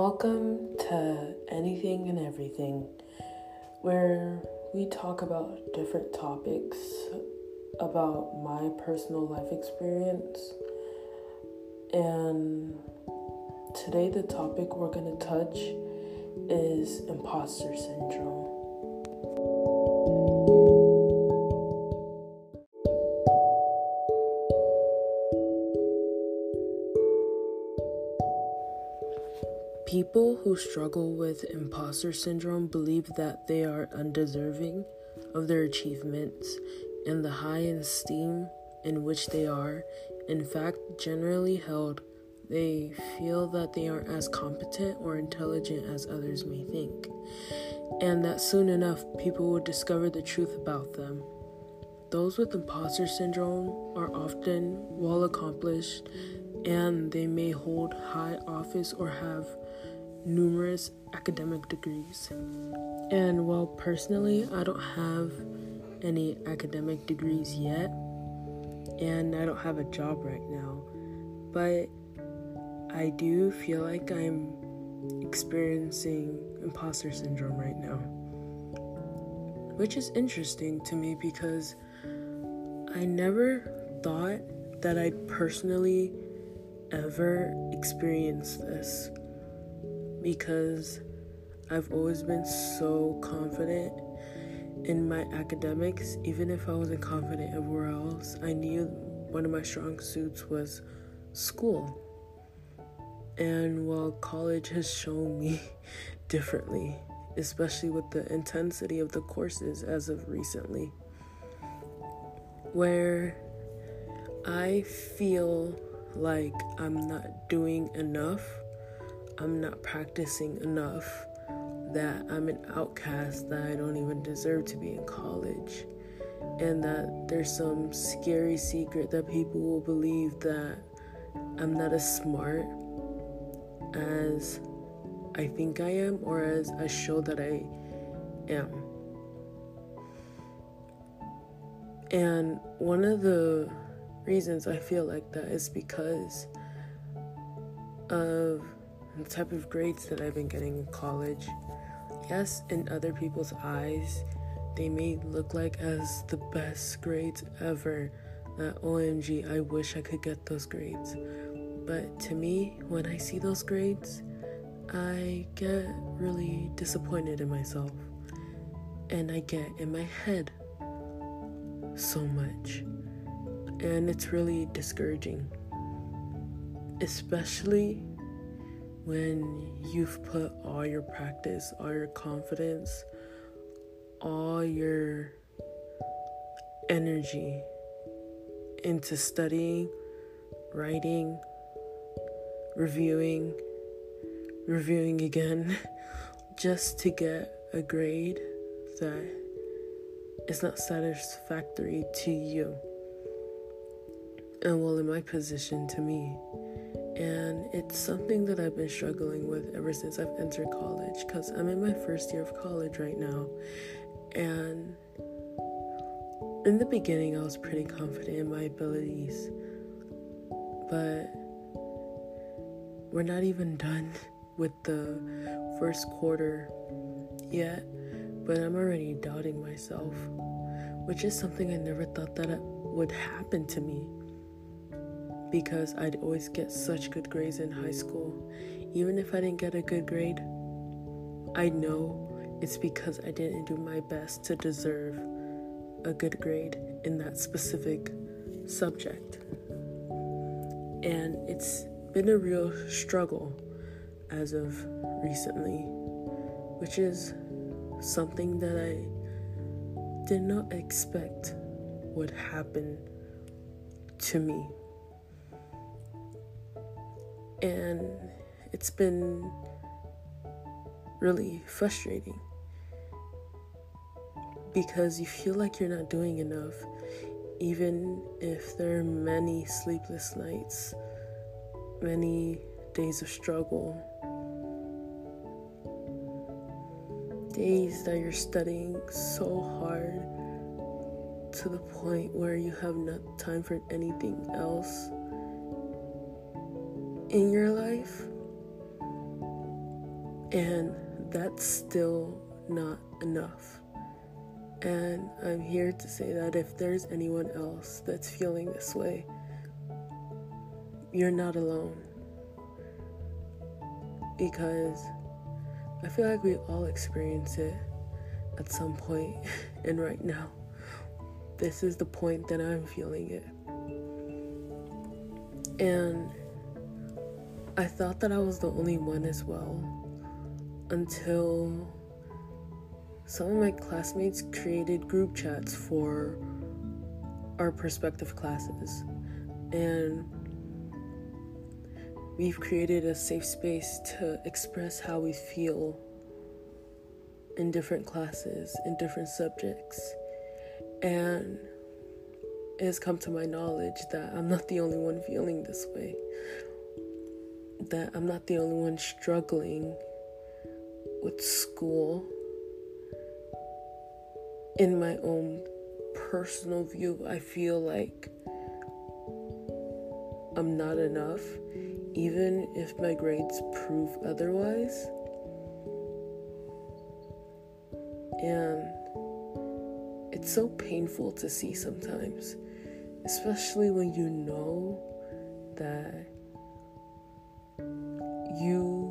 Welcome to Anything and Everything, where we talk about different topics about my personal life experience. And today the topic we're going to touch is imposter syndrome. People who struggle with imposter syndrome believe that they are undeserving of their achievements and the high esteem in which they are, in fact, generally held. They feel that they aren't as competent or intelligent as others may think, and that soon enough, people will discover the truth about them. Those with imposter syndrome are often well accomplished, and they may hold high office or have numerous academic degrees. And while personally I don't have any academic degrees yet, and I don't have a job right now, but I do feel like I'm experiencing imposter syndrome right now, which is interesting to me because I never thought that I'd personally ever experience this, because I've always been so confident in my academics. Even if I wasn't confident everywhere else, I knew one of my strong suits was school. And while college has shown me differently, especially with the intensity of the courses as of recently, where I feel like I'm not doing enough, I'm not practicing enough, that I'm an outcast, that I don't even deserve to be in college, and that there's some scary secret that people will believe that I'm not as smart as I think I am, or as I show that I am. And one of the reasons I feel like that is because of the type of grades that I've been getting in college. Yes, in other people's eyes, they may look like as the best grades ever, that OMG, I wish I could get those grades. But to me, when I see those grades, I get really disappointed in myself, and I get in my head so much. And it's really discouraging, especially when you've put all your practice, all your confidence, all your energy into studying, writing, reviewing again, just to get a grade that is not satisfactory to you, and well, in my position, to me. And it's something that I've been struggling with ever since I've entered college, because I'm in my first year of college right now. And in the beginning, I was pretty confident in my abilities, but we're not even done with the first quarter yet, but I'm already doubting myself, which is something I never thought that would happen to me, because I'd always get such good grades in high school. Even if I didn't get a good grade, I know it's because I didn't do my best to deserve a good grade in that specific subject. And it's been a real struggle as of recently, which is something that I did not expect would happen to me. And it's been really frustrating, because you feel like you're not doing enough, even if there are many sleepless nights, many days of struggle, days that you're studying so hard to the point where you have no time for anything else in your life. And that's still not enough. And I'm here to say that if there's anyone else that's feeling this way, you're not alone. Because I feel like we all experience it at some point. And right now, this is the point that I'm feeling it. And I thought that I was the only one as well, until some of my classmates created group chats for our prospective classes. And we've created a safe space to express how we feel in different classes, in different subjects. And it has come to my knowledge that I'm not the only one feeling this way, that I'm not the only one struggling with school. In my own personal view, I feel like I'm not enough, even if my grades prove otherwise. And it's so painful to see sometimes, especially when you know that you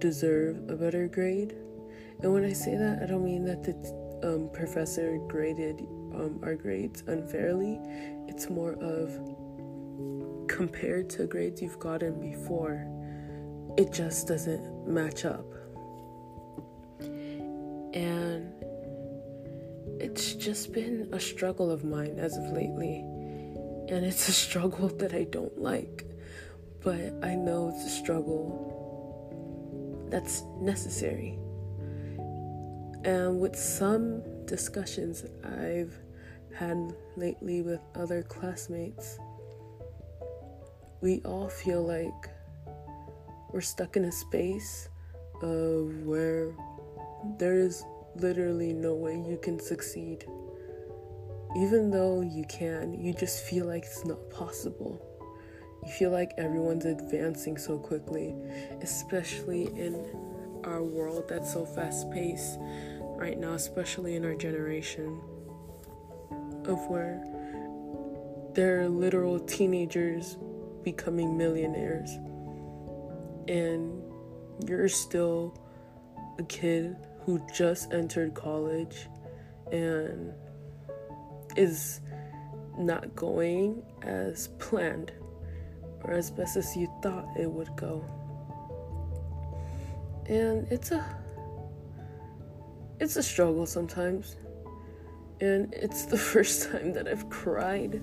deserve a better grade. And when I say that, I don't mean that the professor graded our grades unfairly. It's more of, compared to grades you've gotten before, it just doesn't match up. And it's just been a struggle of mine as of lately. And it's a struggle that I don't like. But I know it's a struggle that's necessary. And with some discussions I've had lately with other classmates, we all feel like we're stuck in a space of where there is literally no way you can succeed. Even though you can, you just feel like it's not possible. You feel like everyone's advancing so quickly, especially in our world that's so fast-paced right now, especially in our generation, of where there are literal teenagers becoming millionaires, and you're still a kid who just entered college and is not going as planned, or as best as you thought it would go. And it's a struggle sometimes. And it's the first time that I've cried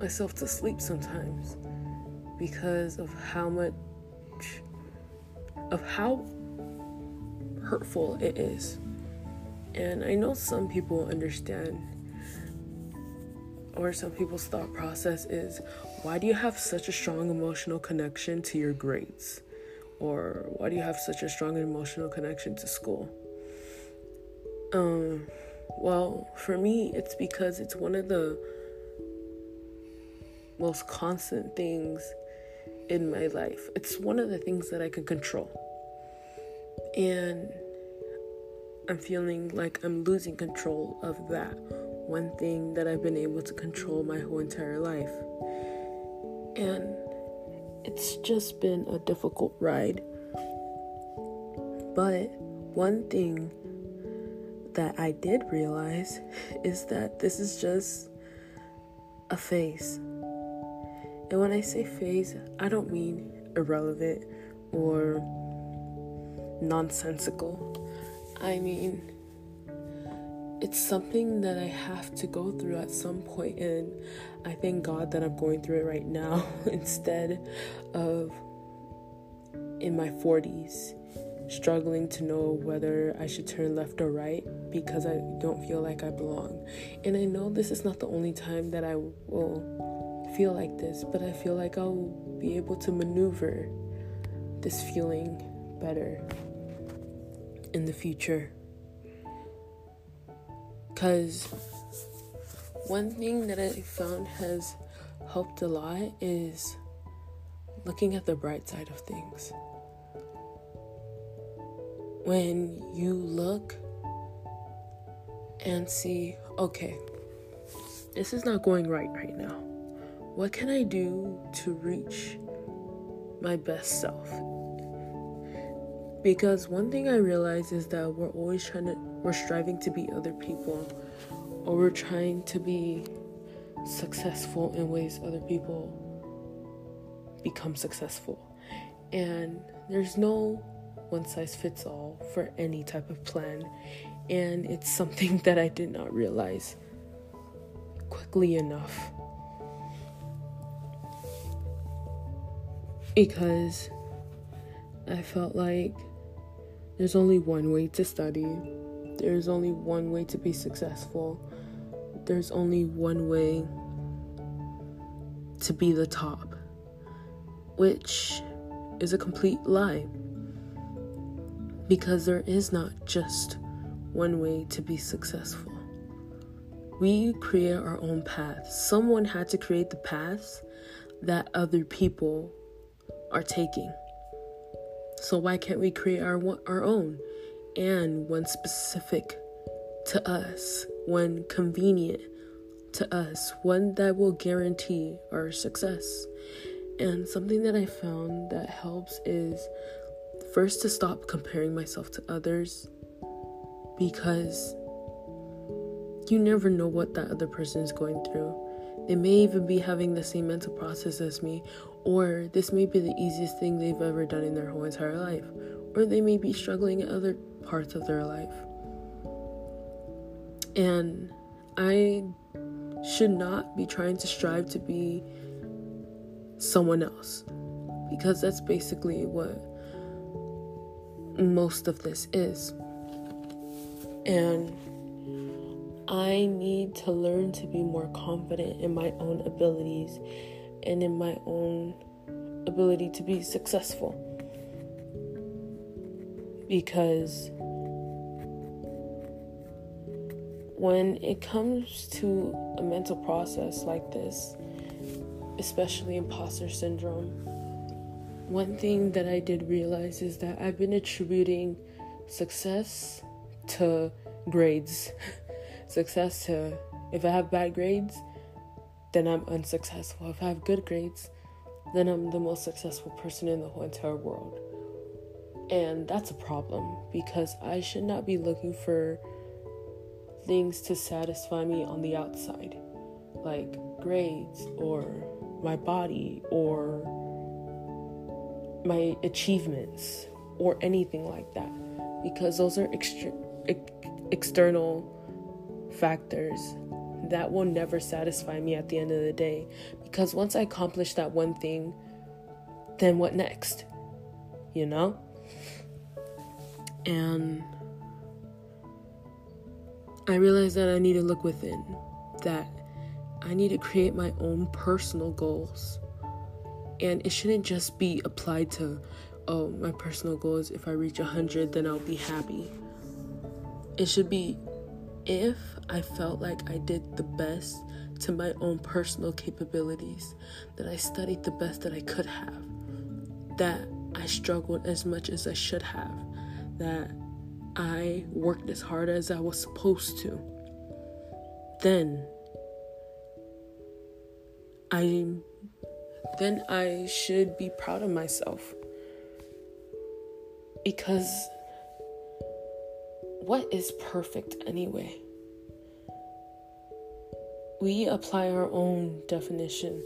myself to sleep sometimes, because of how much of how hurtful it is. And I know some people understand, or some people's thought process is, why do you have such a strong emotional connection to your grades? Or why do you have such a strong emotional connection to school? Well, for me, it's because it's one of the most constant things in my life. It's one of the things that I can control. And I'm feeling like I'm losing control of that one thing that I've been able to control my whole entire life. And it's just been a difficult ride. But one thing that I did realize is that this is just a phase. And when I say phase, I don't mean irrelevant or nonsensical. I mean, it's something that I have to go through at some point, and I thank God that I'm going through it right now instead of in my 40s, struggling to know whether I should turn left or right because I don't feel like I belong. And I know this is not the only time that I will feel like this, but I feel like I'll be able to maneuver this feeling better in the future. Because one thing that I found has helped a lot is looking at the bright side of things. when you look and see, okay, this is not going right now. What can I do to reach my best self? Because one thing I realize is that we're striving to be other people, or we're trying to be successful in ways other people become successful. And there's no one size fits all for any type of plan. And it's something that I did not realize quickly enough. Because I felt like there's only one way to study. There's only one way to be successful. There's only one way to be the top, which is a complete lie, because there is not just one way to be successful. We create our own path. Someone had to create the paths that other people are taking. So why can't we create our own, and one specific to us, one convenient to us, one that will guarantee our success? And something that I found that helps is first to stop comparing myself to others, because you never know what that other person is going through. They may even be having the same mental process as me, or this may be the easiest thing they've ever done in their whole entire life, or they may be struggling in other parts of their life. And I should not be trying to strive to be someone else, because that's basically what most of this is. And I need to learn to be more confident in my own abilities and in my own ability to be successful, because when it comes to a mental process like this, especially imposter syndrome, one thing that I did realize is that I've been attributing success to grades. Success to, if I have bad grades, then I'm unsuccessful. If I have good grades, then I'm the most successful person in the whole entire world. And that's a problem, because I should not be looking for things to satisfy me on the outside, like grades or my body or my achievements or anything like that, because those are external factors that will never satisfy me at the end of the day. Because once I accomplish that one thing, then what next? You know? And I realized that I need to look within, that I need to create my own personal goals. And it shouldn't just be applied to, oh, my personal goal is if I reach 100, then I'll be happy. It should be, if I felt like I did the best to my own personal capabilities, that I studied the best that I could have, that I struggled as much as I should have, that I worked as hard as I was supposed to, then I should be proud of myself. Because what is perfect anyway? We apply our own definition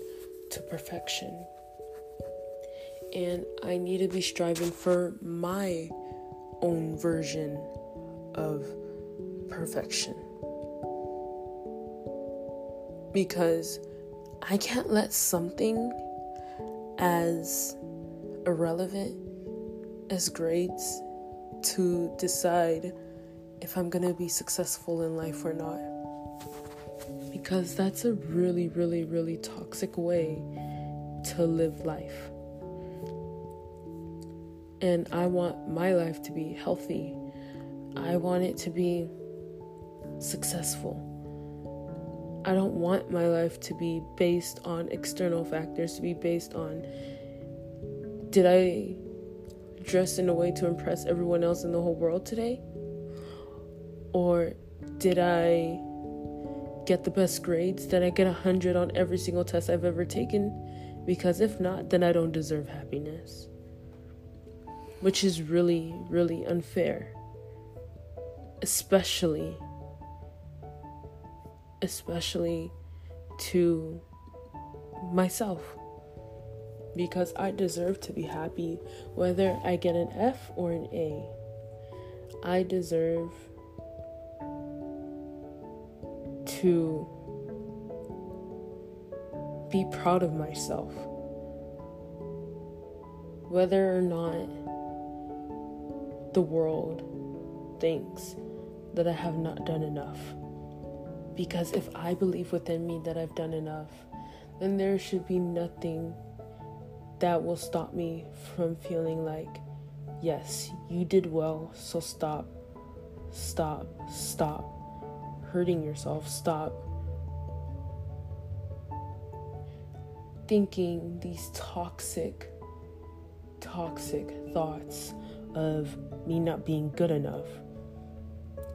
to perfection. And I need to be striving for my own version of perfection, because I can't let something as irrelevant as grades to decide if I'm gonna be successful in life or not, because that's a really, really, really toxic way to live life. And I want my life to be healthy. I want it to be successful. I don't want my life to be based on external factors, to be based on, did I dress in a way to impress everyone else in the whole world today? Or did I get the best grades? Did I get 100 on every single test I've ever taken? Because if not, then I don't deserve happiness. Which is really, really unfair. Especially to myself. Because I deserve to be happy whether I get an F or an A. I deserve to be proud of myself. Whether or not the world thinks that I have not done enough. Because if I believe within me that I've done enough, then there should be nothing that will stop me from feeling like, yes, you did well, so stop hurting yourself, stop thinking these toxic thoughts of me not being good enough,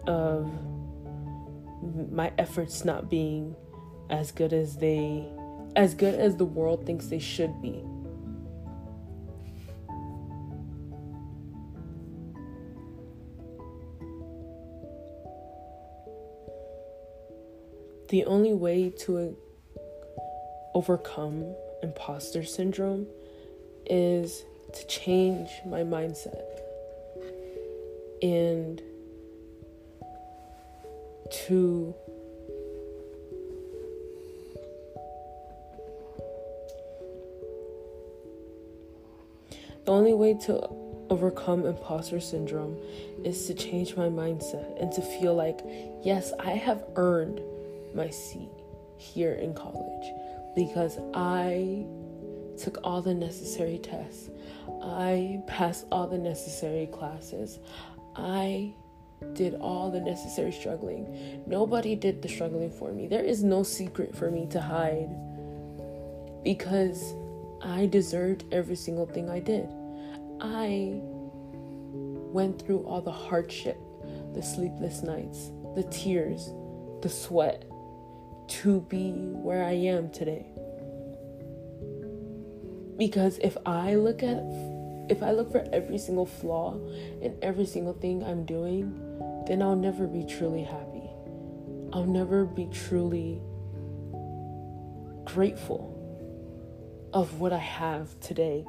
of my efforts not being as good as the world thinks they should be. The only way to overcome imposter syndrome is to change my mindset and to and to feel like, yes, I have earned my seat here in college because I took all the necessary tests. I passed all the necessary classes. I did all the necessary struggling. Nobody did the struggling for me. There is no secret for me to hide because I deserved every single thing I did. I went through all the hardship, the sleepless nights, the tears, the sweat, to be where I am today. Because if I look for every single flaw in every single thing I'm doing, then I'll never be truly happy. I'll never be truly grateful of what I have today.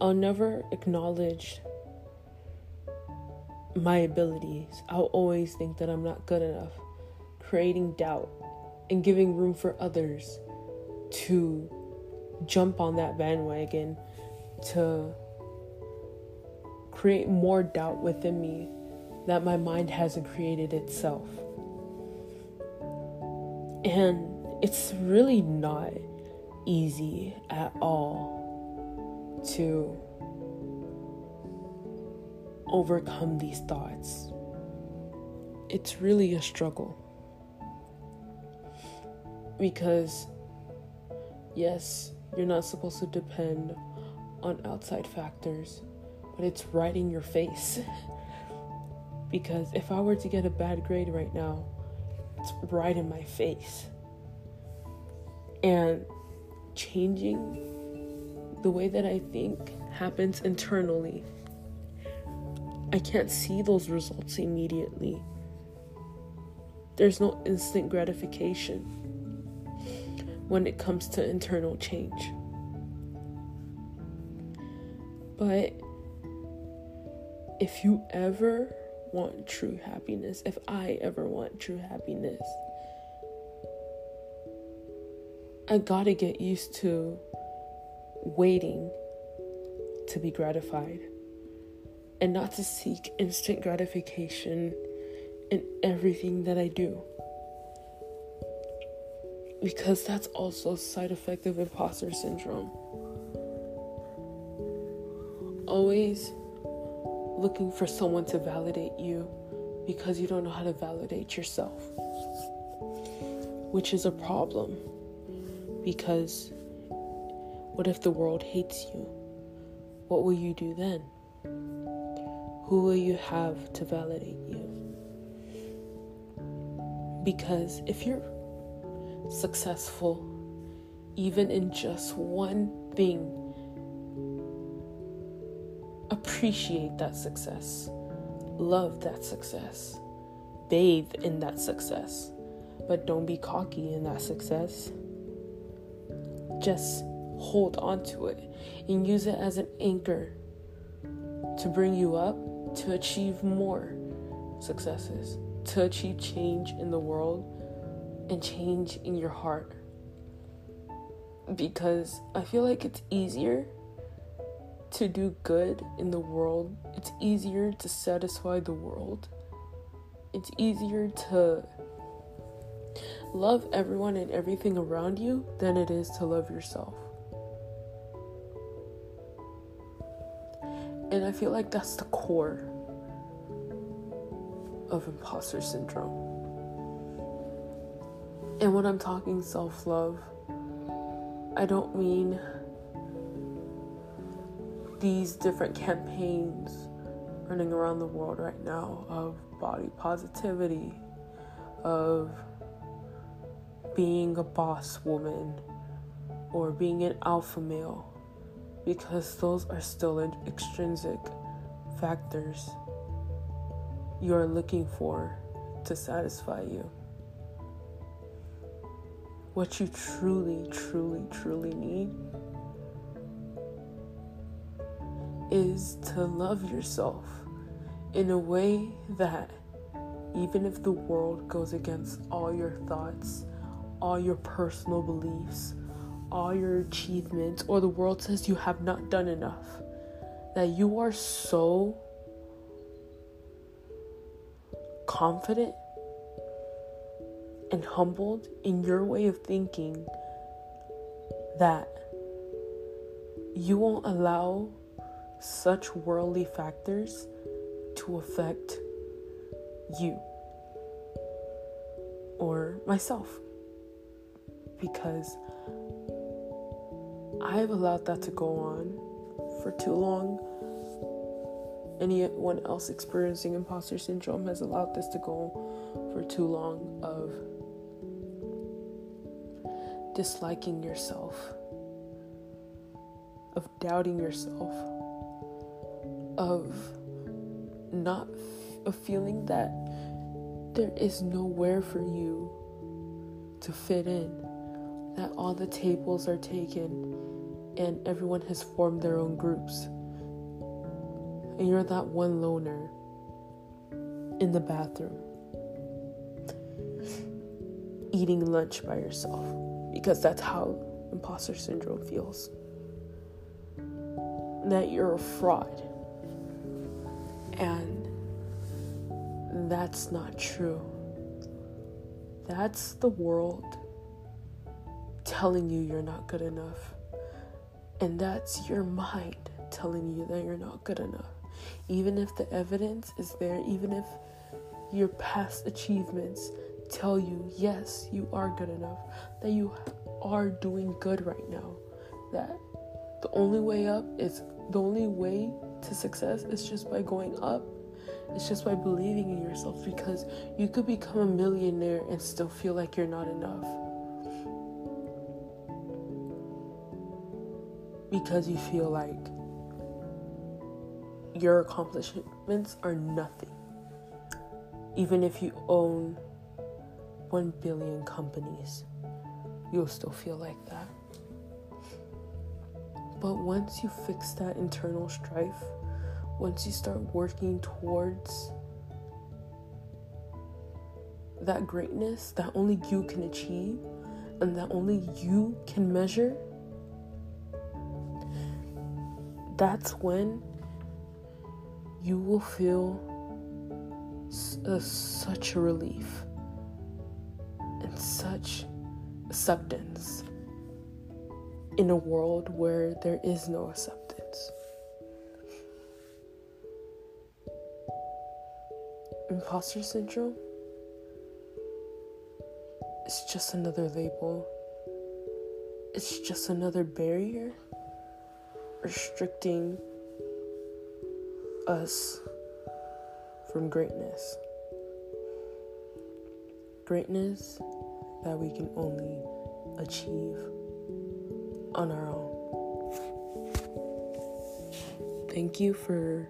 I'll never acknowledge my abilities. I'll always think that I'm not good enough, creating doubt and giving room for others to jump on that bandwagon, to create more doubt within me that my mind hasn't created itself. And it's really not easy at all to overcome these thoughts. It's really a struggle. Because, yes, you're not supposed to depend on outside factors, but it's right in your face. Because if I were to get a bad grade right now, it's right in my face. And changing the way that I think happens internally. I can't see those results immediately. There's no instant gratification when it comes to internal change. But if you ever want true happiness, if I ever want true happiness, I gotta get used to waiting to be gratified. And not to seek instant gratification in everything that I do. Because that's also a side effect of imposter syndrome. Always looking for someone to validate you because you don't know how to validate yourself. Which is a problem. Because what if the world hates you? What will you do then? Who will you have to validate you? Because if you're successful, even in just one thing, appreciate that success. Love that success. Bathe in that success. But don't be cocky in that success. Just hold on to it and use it as an anchor to bring you up, to achieve more successes, to achieve change in the world and change in your heart. Because I feel like it's easier to do good in the world. It's easier to satisfy the world. It's easier to love everyone and everything around you than it is to love yourself. And I feel like that's the core of imposter syndrome. And when I'm talking self-love, I don't mean these different campaigns running around the world right now of body positivity, of being a boss woman or being an alpha male, because those are still extrinsic factors you are looking for to satisfy you. What you truly, truly, truly need is to love yourself in a way that even if the world goes against all your thoughts, all your personal beliefs, all your achievements, or the world says you have not done enough, that you are so confident and humbled in your way of thinking that you won't allow such worldly factors to affect you or myself. Because I've allowed that to go on for too long. Anyone else experiencing imposter syndrome has allowed this to go for too long of disliking yourself, of doubting yourself, of feeling that there is nowhere for you to fit in, that all the tables are taken and everyone has formed their own groups. And you're that one loner in the bathroom, eating lunch by yourself, because that's how imposter syndrome feels. That you're a fraud. And that's not true. That's the world telling you you're not good enough. And that's your mind telling you that you're not good enough. Even if the evidence is there, even if your past achievements tell you, yes, you are good enough, that you are doing good right now, that the only way up is, the only way to success is just by going up. It's just by believing in yourself, because you could become a millionaire and still feel like you're not enough. Because you feel like your accomplishments are nothing, even if you own 1 billion companies, you'll still feel like that. But once you fix that internal strife, once you start working towards that greatness that only you can achieve and that only you can measure, that's when you will feel such a relief and such acceptance in a world where there is no acceptance. Imposter syndrome is just another label. It's just another barrier restricting us from greatness. Greatness that we can only achieve on our own. Thank you for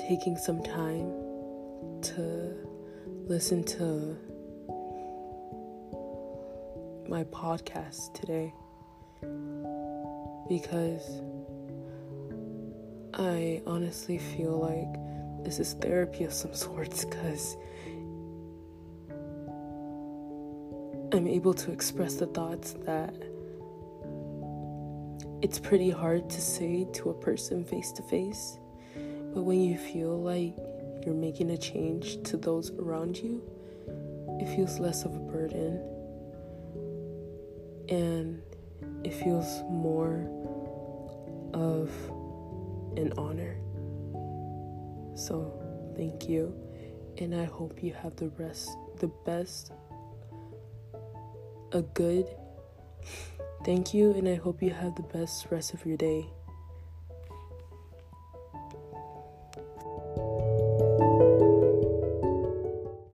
taking some time to listen to my podcast today, because I honestly feel like this is therapy of some sorts, because I'm able to express the thoughts that it's pretty hard to say to a person face to face. But when you feel like you're making a change to those around you, it feels less of a burden, and it feels more of an honor. So thank you, and I hope you have the best rest of your day.